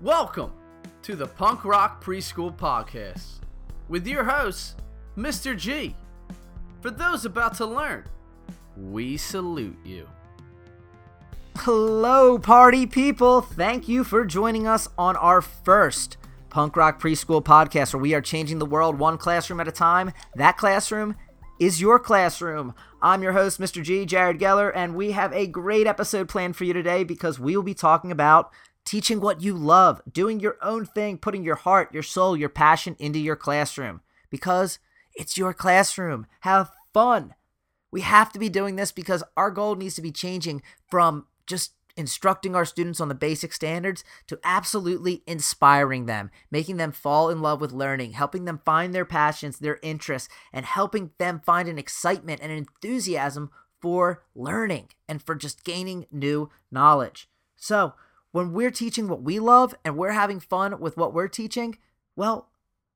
Welcome to the Punk Rock Preschool Podcast with your host, Mr. G. For those about to learn, we salute you. Hello, party people. Thank you for joining us on our first Punk Rock Preschool Podcast, where we are changing the world one classroom at a time. That classroom is your classroom. I'm your host, Mr. G, Jared Geller, and we have a great episode planned for you today because we will be talking about teaching what you love, doing your own thing, putting your heart, your soul, your passion into your classroom because it's your classroom. Have fun. We have to be doing this because our goal needs to be changing from just instructing our students on the basic standards to absolutely inspiring them, making them fall in love with learning, helping them find their passions, their interests, and helping them find an excitement and enthusiasm for learning and for just gaining new knowledge. So, when we're teaching what we love and we're having fun with what we're teaching, well,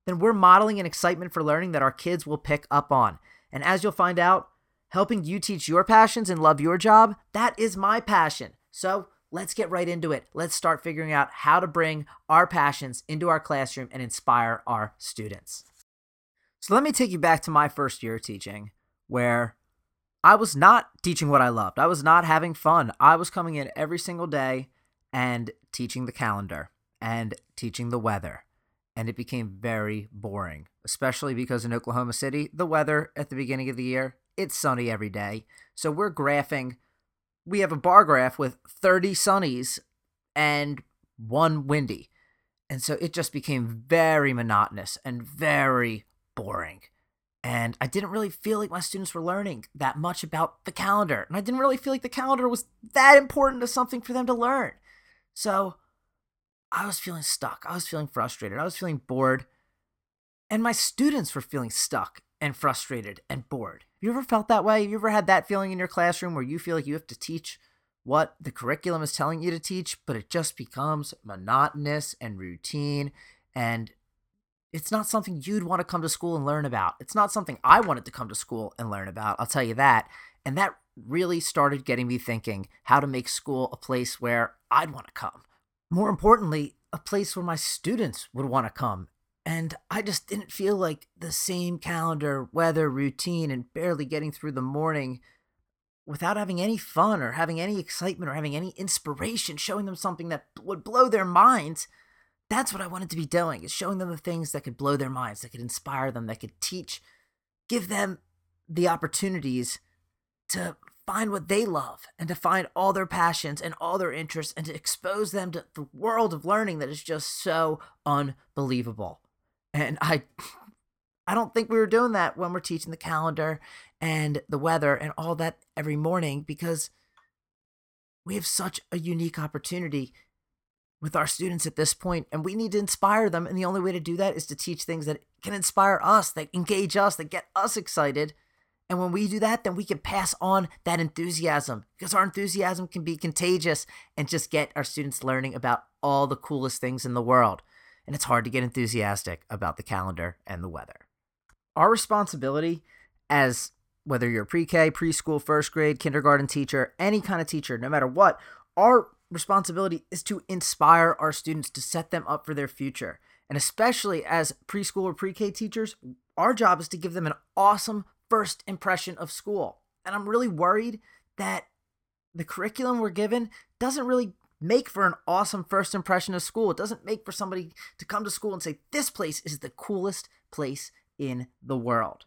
then we're modeling an excitement for learning that our kids will pick up on. And as you'll find out, helping you teach your passions and love your job, that is my passion. So let's get right into it. Let's start figuring out how to bring our passions into our classroom and inspire our students. So let me take you back to my first year of teaching where I was not teaching what I loved. I was not having fun. I was coming in every single day and teaching the calendar, and teaching the weather. And it became very boring, especially because in Oklahoma City, the weather at the beginning of the year, it's sunny every day. So we're graphing. We have a bar graph with 30 sunnies and one windy. And so it just became very monotonous and very boring. And I didn't really feel like my students were learning that much about the calendar. And I didn't really feel like the calendar was that important as something for them to learn. So I was feeling stuck. I was feeling frustrated. I was feeling bored. And my students were feeling stuck and frustrated and bored. You ever felt that way? You ever had that feeling in your classroom where you feel like you have to teach what the curriculum is telling you to teach, but it just becomes monotonous and routine, and it's not something you'd want to come to school and learn about. It's not something I wanted to come to school and learn about, I'll tell you that. And that really started getting me thinking how to make school a place where I'd want to come. More importantly, a place where my students would want to come. And I just didn't feel like the same calendar, weather, routine, and barely getting through the morning without having any fun or having any excitement or having any inspiration, showing them something that would blow their minds. That's what I wanted to be doing, is showing them the things that could blow their minds, that could inspire them, that could teach, give them the opportunities to find what they love and to find all their passions and all their interests and to expose them to the world of learning that is just so unbelievable. And I don't think we were doing that when we're teaching the calendar and the weather and all that every morning, because we have such a unique opportunity with our students at this point, and we need to inspire them. And the only way to do that is to teach things that can inspire us, that engage us, that get us excited. And when we do that, then we can pass on that enthusiasm, because our enthusiasm can be contagious and just get our students learning about all the coolest things in the world. And it's hard to get enthusiastic about the calendar and the weather. Our responsibility as whether you're pre-K, preschool, first grade, kindergarten teacher, any kind of teacher, no matter what, our responsibility is to inspire our students, to set them up for their future. And especially as preschool or pre-K teachers, our job is to give them an awesome first impression of school. And I'm really worried that the curriculum we're given doesn't really make for an awesome first impression of school. It doesn't make for somebody to come to school and say, this place is the coolest place in the world.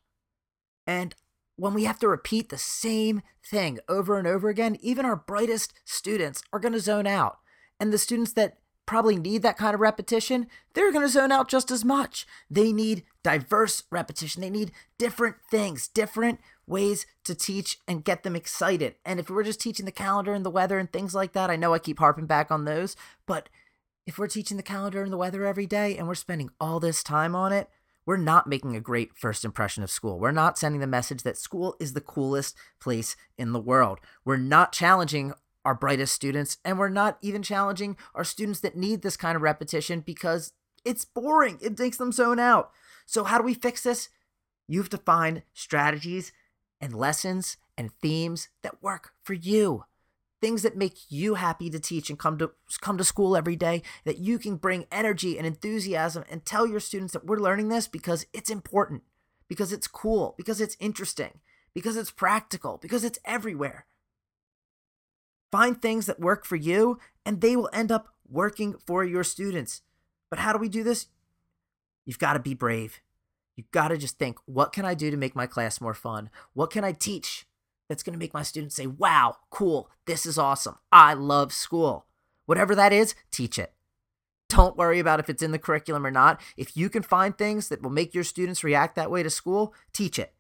And when we have to repeat the same thing over and over again, even our brightest students are going to zone out. And the students that probably need that kind of repetition, they're going to zone out just as much. They need diverse repetition. They need different things, different ways to teach and get them excited. And if we're just teaching the calendar and the weather and things like that, I know I keep harping back on those, but if we're teaching the calendar and the weather every day and we're spending all this time on it, we're not making a great first impression of school. We're not sending the message that school is the coolest place in the world. We're not challenging our brightest students, and we're not even challenging our students that need this kind of repetition because it's boring. It makes them zone out. So how do we fix this? You have to find strategies and lessons and themes that work for you. things that make you happy to teach and come to school every day, that you can bring energy and enthusiasm and tell your students that we're learning this because it's important, because it's cool, because it's interesting, because it's practical, because it's everywhere. Find things that work for you, and they will end up working for your students. But how do we do this? You've got to be brave. You've got to just think, what can I do to make my class more fun? What can I teach that's going to make my students say, wow, cool, this is awesome. I love school. Whatever that is, teach it. Don't worry about if it's in the curriculum or not. If you can find things that will make your students react that way to school, teach it.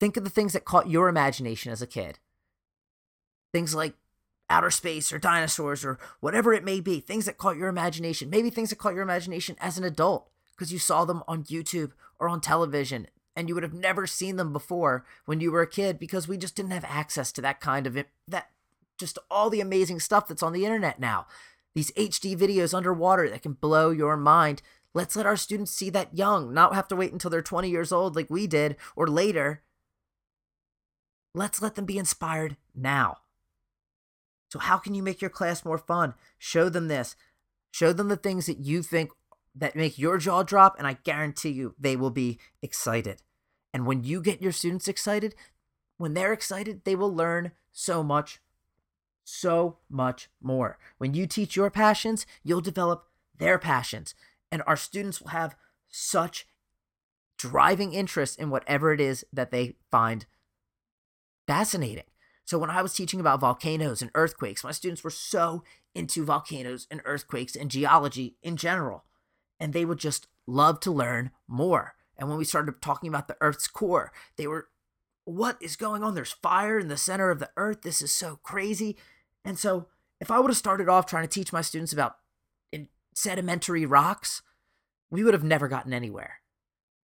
Think of the things that caught your imagination as a kid. Things like outer space or dinosaurs or whatever it may be. Things that caught your imagination. Maybe things that caught your imagination as an adult because you saw them on YouTube or on television, and you would have never seen them before when you were a kid because we just didn't have access to that kind of just all the amazing stuff that's on the internet now. These HD videos underwater that can blow your mind. Let's let our students see that young, not have to wait until they're 20 years old like we did or later. Let's let them be inspired now. So how can you make your class more fun? Show them this. Show them the things that you think that make your jaw drop, and I guarantee you they will be excited. And when you get your students excited, when they're excited, they will learn so much more. When you teach your passions, you'll develop their passions, and our students will have such driving interest in whatever it is that they find fascinating. So when I was teaching about volcanoes and earthquakes, my students were so into volcanoes and earthquakes and geology in general. And they would just love to learn more. And when we started talking about the Earth's core, they were, what is going on? There's fire in the center of the Earth. This is so crazy. And so if I would have started off trying to teach my students about sedimentary rocks, we would have never gotten anywhere.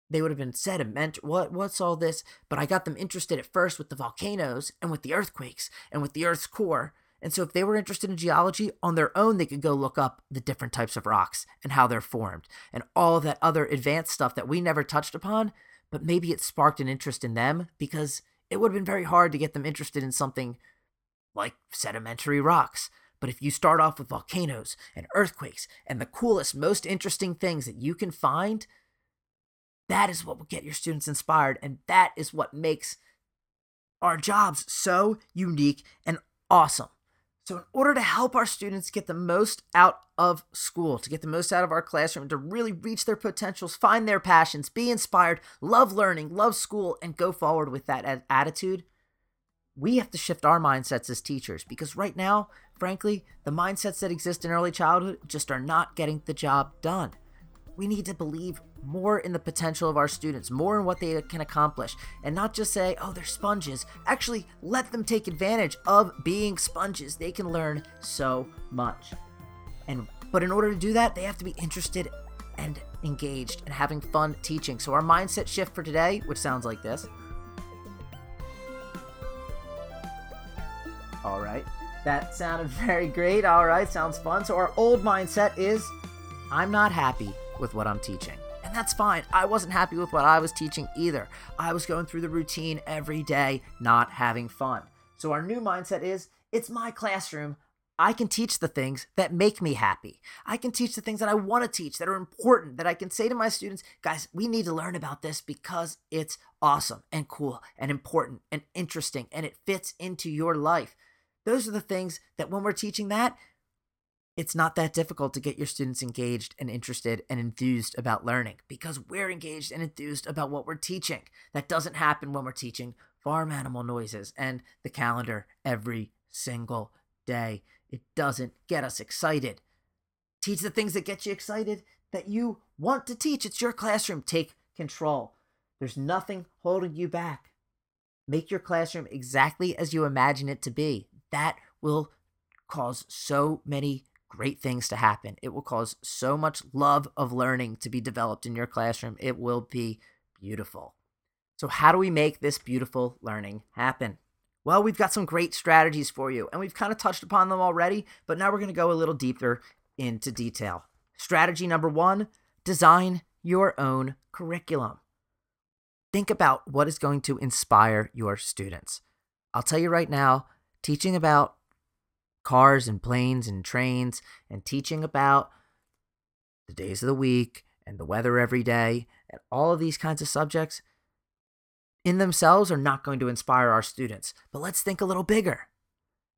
They would have been sediment. What's all this? But I got them interested at first with the volcanoes and with the earthquakes and with the Earth's core. And so if they were interested in geology on their own, they could go look up the different types of rocks and how they're formed and all of that other advanced stuff that we never touched upon, but maybe it sparked an interest in them because it would have been very hard to get them interested in something like sedimentary rocks. But if you start off with volcanoes and earthquakes and the coolest, most interesting things that you can find, that is what will get your students inspired, and that is what makes our jobs so unique and awesome. So in order to help our students get the most out of school, to get the most out of our classroom, to really reach their potentials, find their passions, be inspired, love learning, love school, and go forward with that attitude, we have to shift our mindsets as teachers, because right now, frankly, the mindsets that exist in early childhood just are not getting the job done. We need to believe more in the potential of our students, more in what they can accomplish, and not just say, oh, they're sponges. Actually, let them take advantage of being sponges. They can learn so much. But in order to do that, they have to be interested and engaged and having fun teaching. So our mindset shift for today, which sounds like this. All right. That sounded very great. All right. Sounds fun. So our old mindset is, I'm not happy with what I'm teaching. And that's fine. I wasn't happy with what I was teaching either. I was going through the routine every day, not having fun. So our new mindset is, it's my classroom. I can teach the things that make me happy. I can teach the things that I want to teach, that are important, that I can say to my students, guys, we need to learn about this because it's awesome and cool and important and interesting and it fits into your life. Those are the things that when we're teaching that, it's not that difficult to get your students engaged and interested and enthused about learning because we're engaged and enthused about what we're teaching. That doesn't happen when we're teaching farm animal noises and the calendar every single day. It doesn't get us excited. Teach the things that get you excited, that you want to teach. It's your classroom. Take control. There's nothing holding you back. Make your classroom exactly as you imagine it to be. That will cause so many great things to happen. It will cause so much love of learning to be developed in your classroom. It will be beautiful. So how do we make this beautiful learning happen? Well, we've got some great strategies for you, and we've kind of touched upon them already, but now we're going to go a little deeper into detail. Strategy number one, design your own curriculum. Think about what is going to inspire your students. I'll tell you right now, teaching about cars and planes and trains and teaching about the days of the week and the weather every day and all of these kinds of subjects in themselves are not going to inspire our students. But let's think a little bigger.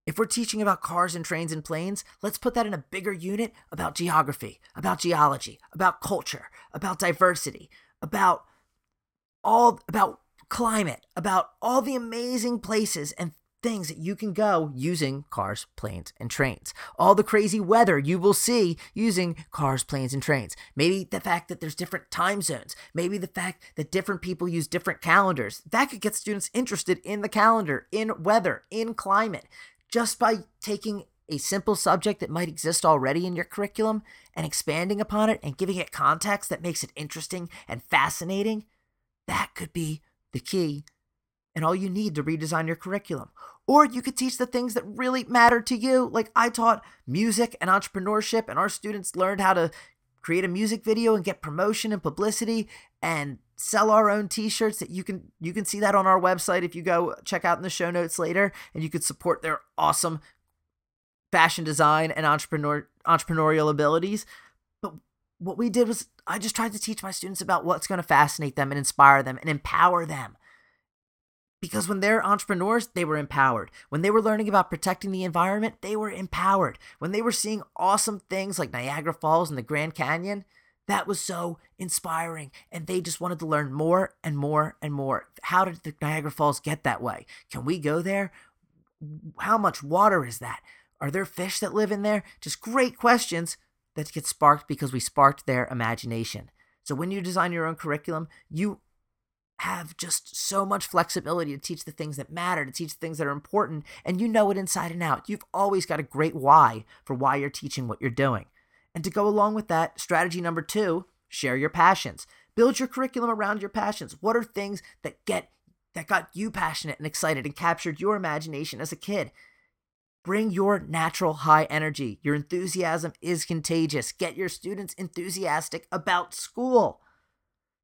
If we're teaching about cars and trains and planes, let's put that in a bigger unit about geography, about geology, about culture, about diversity, about climate, about all the amazing places and things that you can go using cars, planes, and trains. All the crazy weather you will see using cars, planes, and trains. Maybe the fact that there's different time zones. Maybe the fact that different people use different calendars. That could get students interested in the calendar, in weather, in climate, just by taking a simple subject that might exist already in your curriculum and expanding upon it and giving it context that makes it interesting and fascinating. That could be the key and all you need to redesign your curriculum. Or you could teach the things that really matter to you. Like I taught music and entrepreneurship, and our students learned how to create a music video and get promotion and publicity and sell our own t-shirts that you can see that on our website if you go check out in the show notes later, and you could support their awesome fashion design and entrepreneurial abilities. But what we did was I just tried to teach my students about what's going to fascinate them and inspire them and empower them. Because when they're entrepreneurs, they were empowered. When they were learning about protecting the environment, they were empowered. When they were seeing awesome things like Niagara Falls and the Grand Canyon, that was so inspiring. And they just wanted to learn more and more and more. How did the Niagara Falls get that way? Can we go there? How much water is that? Are there fish that live in there? Just great questions that get sparked because we sparked their imagination. So when you design your own curriculum, you have just so much flexibility to teach the things that matter, to teach the things that are important, and you know it inside and out. You've always got a great why for why you're teaching what you're doing. And to go along with that, strategy number 2, share your passions. Build your curriculum around your passions. What are things that got you passionate and excited and captured your imagination as a kid? Bring your natural high energy. Your enthusiasm is contagious. Get your students enthusiastic about school.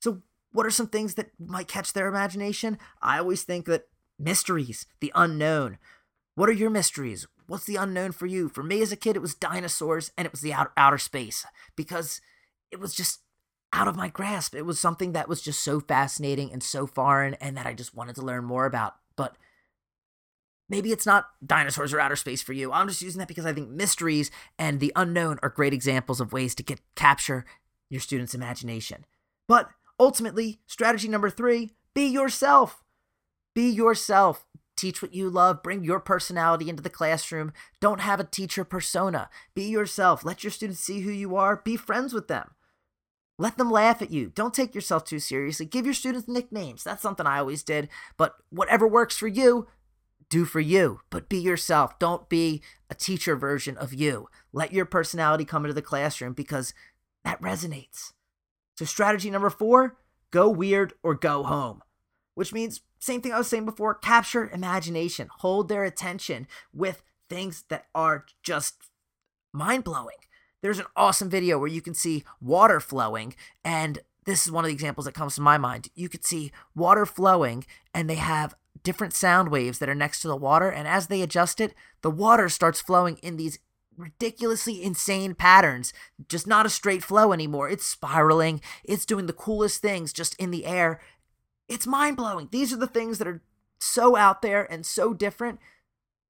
So what are some things that might catch their imagination? I always think that mysteries, the unknown. What are your mysteries? What's the unknown for you? For me as a kid, it was dinosaurs and it was the outer space because it was just out of my grasp. It was something that was just so fascinating and so foreign and that I just wanted to learn more about. But maybe it's not dinosaurs or outer space for you. I'm just using that because I think mysteries and the unknown are great examples of ways to capture your students' imagination. But ultimately, strategy number 3, be yourself. Be yourself. Teach what you love. Bring your personality into the classroom. Don't have a teacher persona. Be yourself. Let your students see who you are. Be friends with them. Let them laugh at you. Don't take yourself too seriously. Give your students nicknames. That's something I always did. But whatever works for you, do for you. But be yourself. Don't be a teacher version of you. Let your personality come into the classroom because that resonates. So strategy number 4, go weird or go home, which means same thing I was saying before, capture imagination, hold their attention with things that are just mind-blowing. There's an awesome video where you can see water flowing, and this is one of the examples that comes to my mind. You could see water flowing, and they have different sound waves that are next to the water, and as they adjust it, the water starts flowing in these ridiculously insane patterns, just not a straight flow anymore. It's spiraling. It's doing the coolest things just in the air. It's mind-blowing. These are the things that are so out there and so different.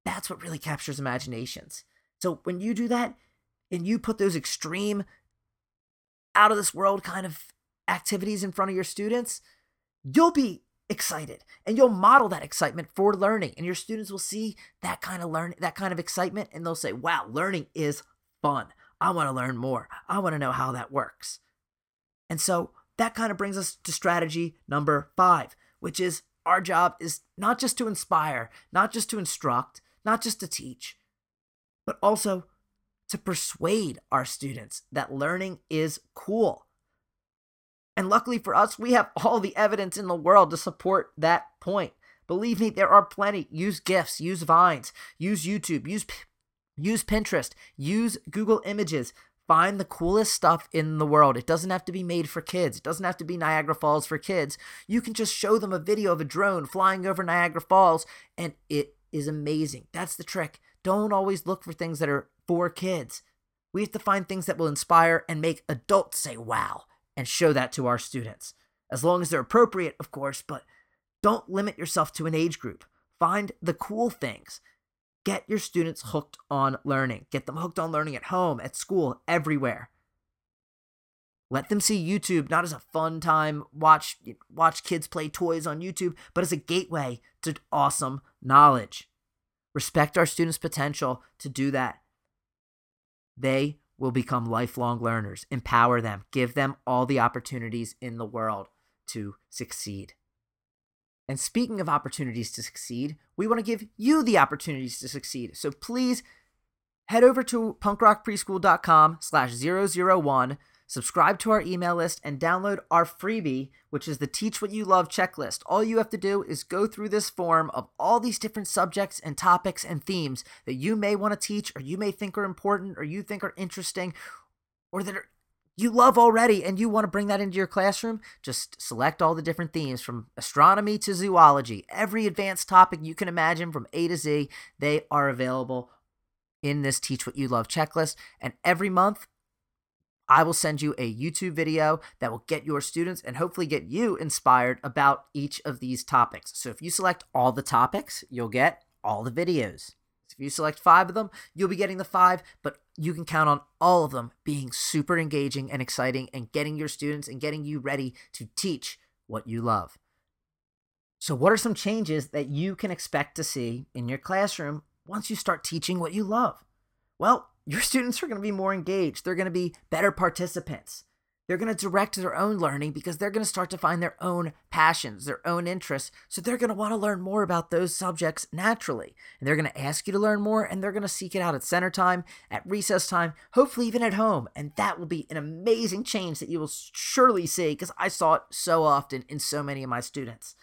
That's what really captures imaginations. So when you do that and you put those extreme, out of this world kind of activities in front of your students, you'll be excited and you'll model that excitement for learning, and your students will see that kind of learn, that kind of excitement, and they'll say, wow, learning is fun. I want to learn more. I want to know how that works. And so that kind of brings us to strategy number 5, which is our job is not just to inspire, not just to instruct, not just to teach, but also to persuade our students that learning is cool. And luckily for us, we have all the evidence in the world to support that point. Believe me, there are plenty. Use GIFs, use Vines, use YouTube, use Pinterest, use Google Images. Find the coolest stuff in the world. It doesn't have to be made for kids. It doesn't have to be Niagara Falls for kids. You can just show them a video of a drone flying over Niagara Falls, and it is amazing. That's the trick. Don't always look for things that are for kids. We have to find things that will inspire and make adults say, wow, and show that to our students. As long as they're appropriate, of course, but don't limit yourself to an age group. Find the cool things. Get your students hooked on learning. Get them hooked on learning at home, at school, everywhere. Let them see YouTube not as a fun time, watch kids play toys on YouTube, but as a gateway to awesome knowledge. Respect our students' potential to do that. They will become lifelong learners. Empower them. Give them all the opportunities in the world to succeed. And speaking of opportunities to succeed, we want to give you the opportunities to succeed. So please head over to punkrockpreschool.com/001, subscribe to our email list, and download our freebie, which is the Teach What You Love checklist. All you have to do is go through this form of all these different subjects and topics and themes that you may want to teach, or you may think are important, or you think are interesting, or that are you love already and you want to bring that into your classroom. Just select all the different themes, from astronomy to zoology, every advanced topic you can imagine from A to Z. They are available in this Teach What You Love checklist. And every month I will send you a YouTube video that will get your students and hopefully get you inspired about each of these topics. So if you select all the topics, you'll get all the videos. If you select 5 of them, you'll be getting the 5, but you can count on all of them being super engaging and exciting and getting your students and getting you ready to teach what you love. So what are some changes that you can expect to see in your classroom once you start teaching what you love? Well, your students are going to be more engaged. They're going to be better participants. They're going to direct their own learning because they're going to start to find their own passions, their own interests. So they're going to want to learn more about those subjects naturally. And they're going to ask you to learn more, and they're going to seek it out at center time, at recess time, hopefully even at home. And that will be an amazing change that you will surely see, because I saw it so often in so many of my students.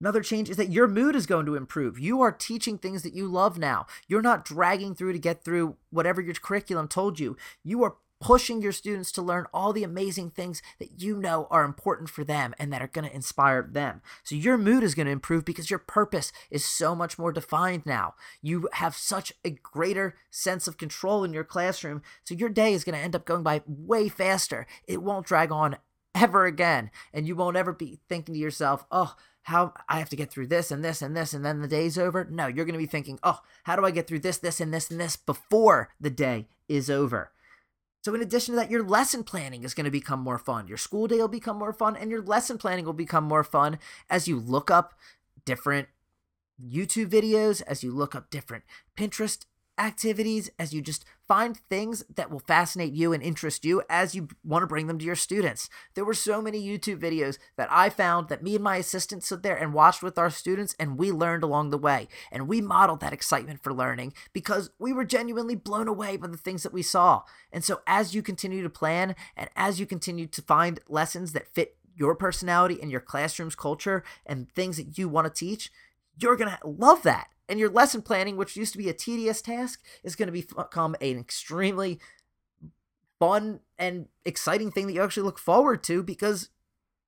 Another change is that your mood is going to improve. You are teaching things that you love now. You're not dragging through to get through whatever your curriculum told you. You are pushing your students to learn all the amazing things that you know are important for them and that are going to inspire them. So your mood is going to improve because your purpose is so much more defined now. You have such a greater sense of control in your classroom, so your day is going to end up going by way faster. It won't drag on ever again, and you won't ever be thinking to yourself, oh, how I have to get through this and this and this and then the day's over. No, you're going to be thinking, oh, how do I get through this, this, and this, and this before the day is over? So in addition to that, your lesson planning is going to become more fun. Your school day will become more fun, and your lesson planning will become more fun as you look up different YouTube videos, as you look up different Pinterest activities, as you just find things that will fascinate you and interest you as you want to bring them to your students. There were so many YouTube videos that I found that me and my assistant sit there and watched with our students, and we learned along the way, and we modeled that excitement for learning because we were genuinely blown away by the things that we saw. And so as you continue to plan and as you continue to find lessons that fit your personality and your classroom's culture and things that you want to teach, you're going to love that. And your lesson planning, which used to be a tedious task, is going to become an extremely fun and exciting thing that you actually look forward to, because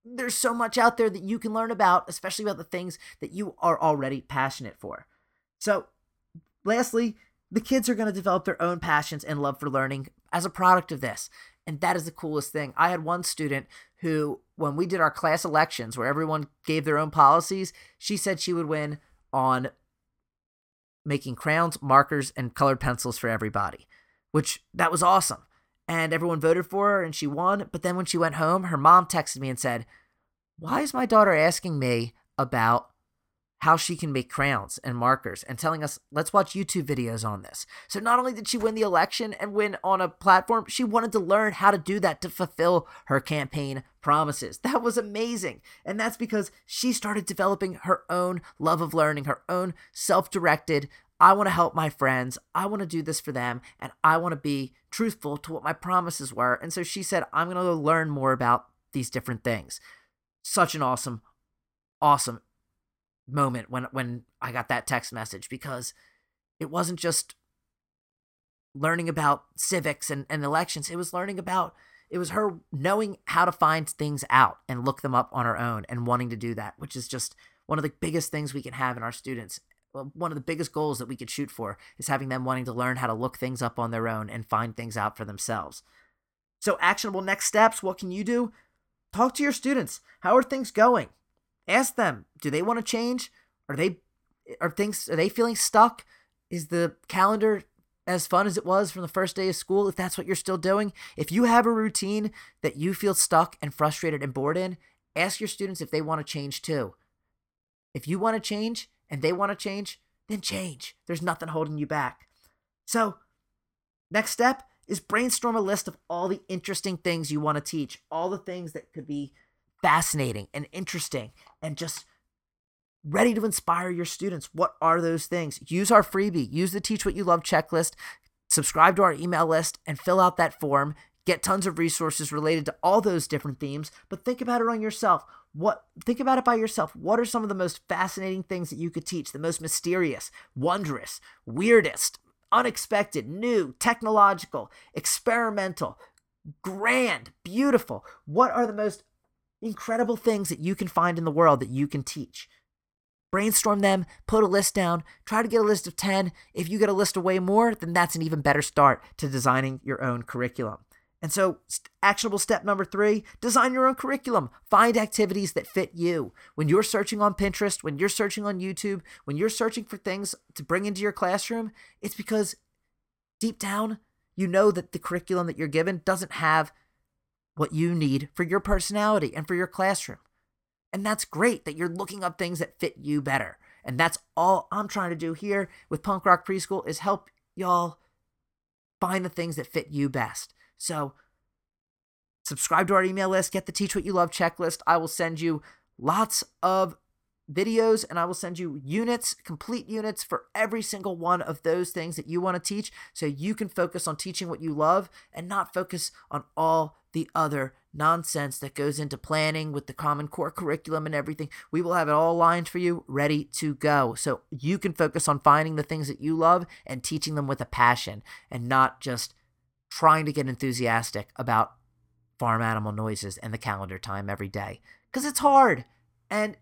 there's so much out there that you can learn about, especially about the things that you are already passionate for. So, lastly, the kids are going to develop their own passions and love for learning as a product of this. And that is the coolest thing. I had one student who, when we did our class elections where everyone gave their own policies, she said she would win on making crayons, markers, and colored pencils for everybody, which that was awesome. And everyone voted for her and she won. But then when she went home, her mom texted me and said, why is my daughter asking me about how she can make crayons and markers and telling us, let's watch YouTube videos on this? So not only did she win the election and win on a platform, she wanted to learn how to do that to fulfill her campaign promises. That was amazing. And that's because she started developing her own love of learning, her own self-directed, I want to help my friends, I want to do this for them, and I want to be truthful to what my promises were. And so she said, I'm going to learn more about these different things. Such an awesome, awesome moment when I got that text message, because it wasn't just learning about civics and elections. It was her knowing how to find things out and look them up on her own and wanting to do that, which is just one of the biggest things we can have in our students one of the biggest goals that we could shoot for is having them wanting to learn how to look things up on their own and find things out for themselves. So actionable next steps, what can you do? Talk to your students. How are things going? Ask them, do they want to change? Are they feeling stuck? Is the calendar as fun as it was from the first day of school, if that's what you're still doing? If you have a routine that you feel stuck and frustrated and bored in, ask your students if they want to change too. If you want to change and they want to change, then change. There's nothing holding you back. So next step is brainstorm a list of all the interesting things you want to teach, all the things that could be fascinating and interesting and just ready to inspire your students. What are those things? Use our freebie. Use the Teach What You Love checklist. Subscribe to our email list and fill out that form. Get tons of resources related to all those different themes, but think about it on yourself. Think about it by yourself. What are some of the most fascinating things that you could teach? The most mysterious, wondrous, weirdest, unexpected, new, technological, experimental, grand, beautiful. What are the most incredible things that you can find in the world that you can teach? Brainstorm them, put a list down, try to get a list of 10. If you get a list of way more, then that's an even better start to designing your own curriculum. And so actionable step number 3, design your own curriculum. Find activities that fit you. When you're searching on Pinterest, when you're searching on YouTube, when you're searching for things to bring into your classroom, it's because deep down, you know that the curriculum that you're given doesn't have what you need for your personality and for your classroom. And that's great that you're looking up things that fit you better. And that's all I'm trying to do here with Punk Rock Preschool is help y'all find the things that fit you best. So subscribe to our email list, get the Teach What You Love checklist. I will send you lots of videos and I will send you units, complete units for every single one of those things that you want to teach so you can focus on teaching what you love and not focus on all the other nonsense that goes into planning with the Common Core curriculum and everything. We will have it all lined for you, ready to go. So you can focus on finding the things that you love and teaching them with a passion and not just trying to get enthusiastic about farm animal noises and the calendar time every day. Because it's hard and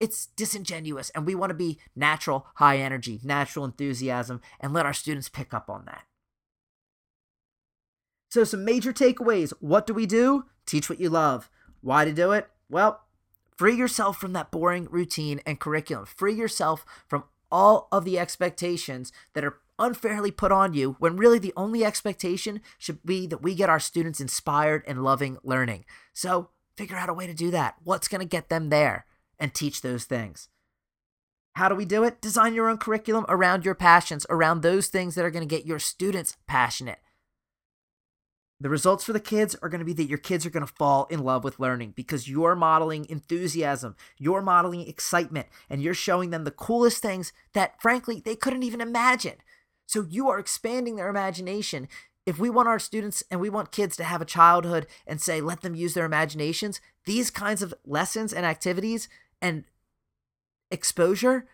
it's disingenuous, and we want to be natural, high energy, natural enthusiasm, and let our students pick up on that. So some major takeaways. What do we do? Teach what you love. Why to do it? Well, free yourself from that boring routine and curriculum. Free yourself from all of the expectations that are unfairly put on you when really the only expectation should be that we get our students inspired and loving learning. So figure out a way to do that. What's going to get them there? And teach those things. How do we do it? Design your own curriculum around your passions, around those things that are going to get your students passionate. The results for the kids are going to be that your kids are going to fall in love with learning because you're modeling enthusiasm, you're modeling excitement, and you're showing them the coolest things that, frankly, they couldn't even imagine. So you are expanding their imagination. If we want our students and we want kids to have a childhood and say, let them use their imaginations, these kinds of lessons and activities and exposure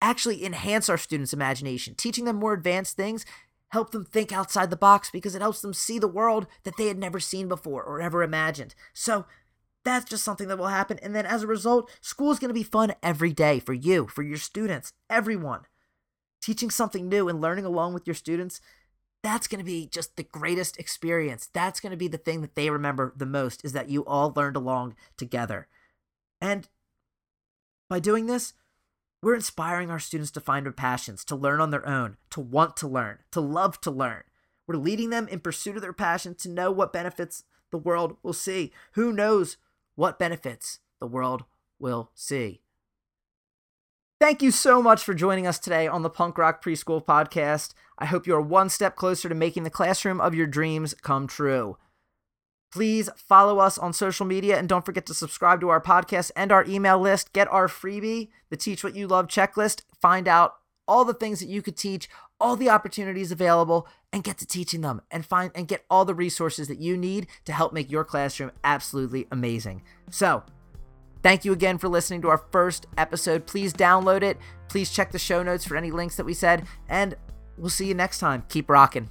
actually enhance our students' imagination. Teaching them more advanced things help them think outside the box because it helps them see the world that they had never seen before or ever imagined. So that's just something that will happen. And then as a result, school is going to be fun every day for you, for your students, everyone. Teaching something new and learning along with your students, that's going to be just the greatest experience. That's going to be the thing that they remember the most, is that you all learned along together. And by doing this, we're inspiring our students to find their passions, to learn on their own, to want to learn, to love to learn. We're leading them in pursuit of their passion to know what benefits the world will see. Who knows what benefits the world will see? Thank you so much for joining us today on the Punk Rock Preschool Podcast. I hope you are one step closer to making the classroom of your dreams come true. Please follow us on social media and don't forget to subscribe to our podcast and our email list. Get our freebie, the Teach What You Love checklist. Find out all the things that you could teach, all the opportunities available, and get to teaching them and get all the resources that you need to help make your classroom absolutely amazing. So, thank you again for listening to our first episode. Please download it. Please check the show notes for any links that we said, and we'll see you next time. Keep rocking.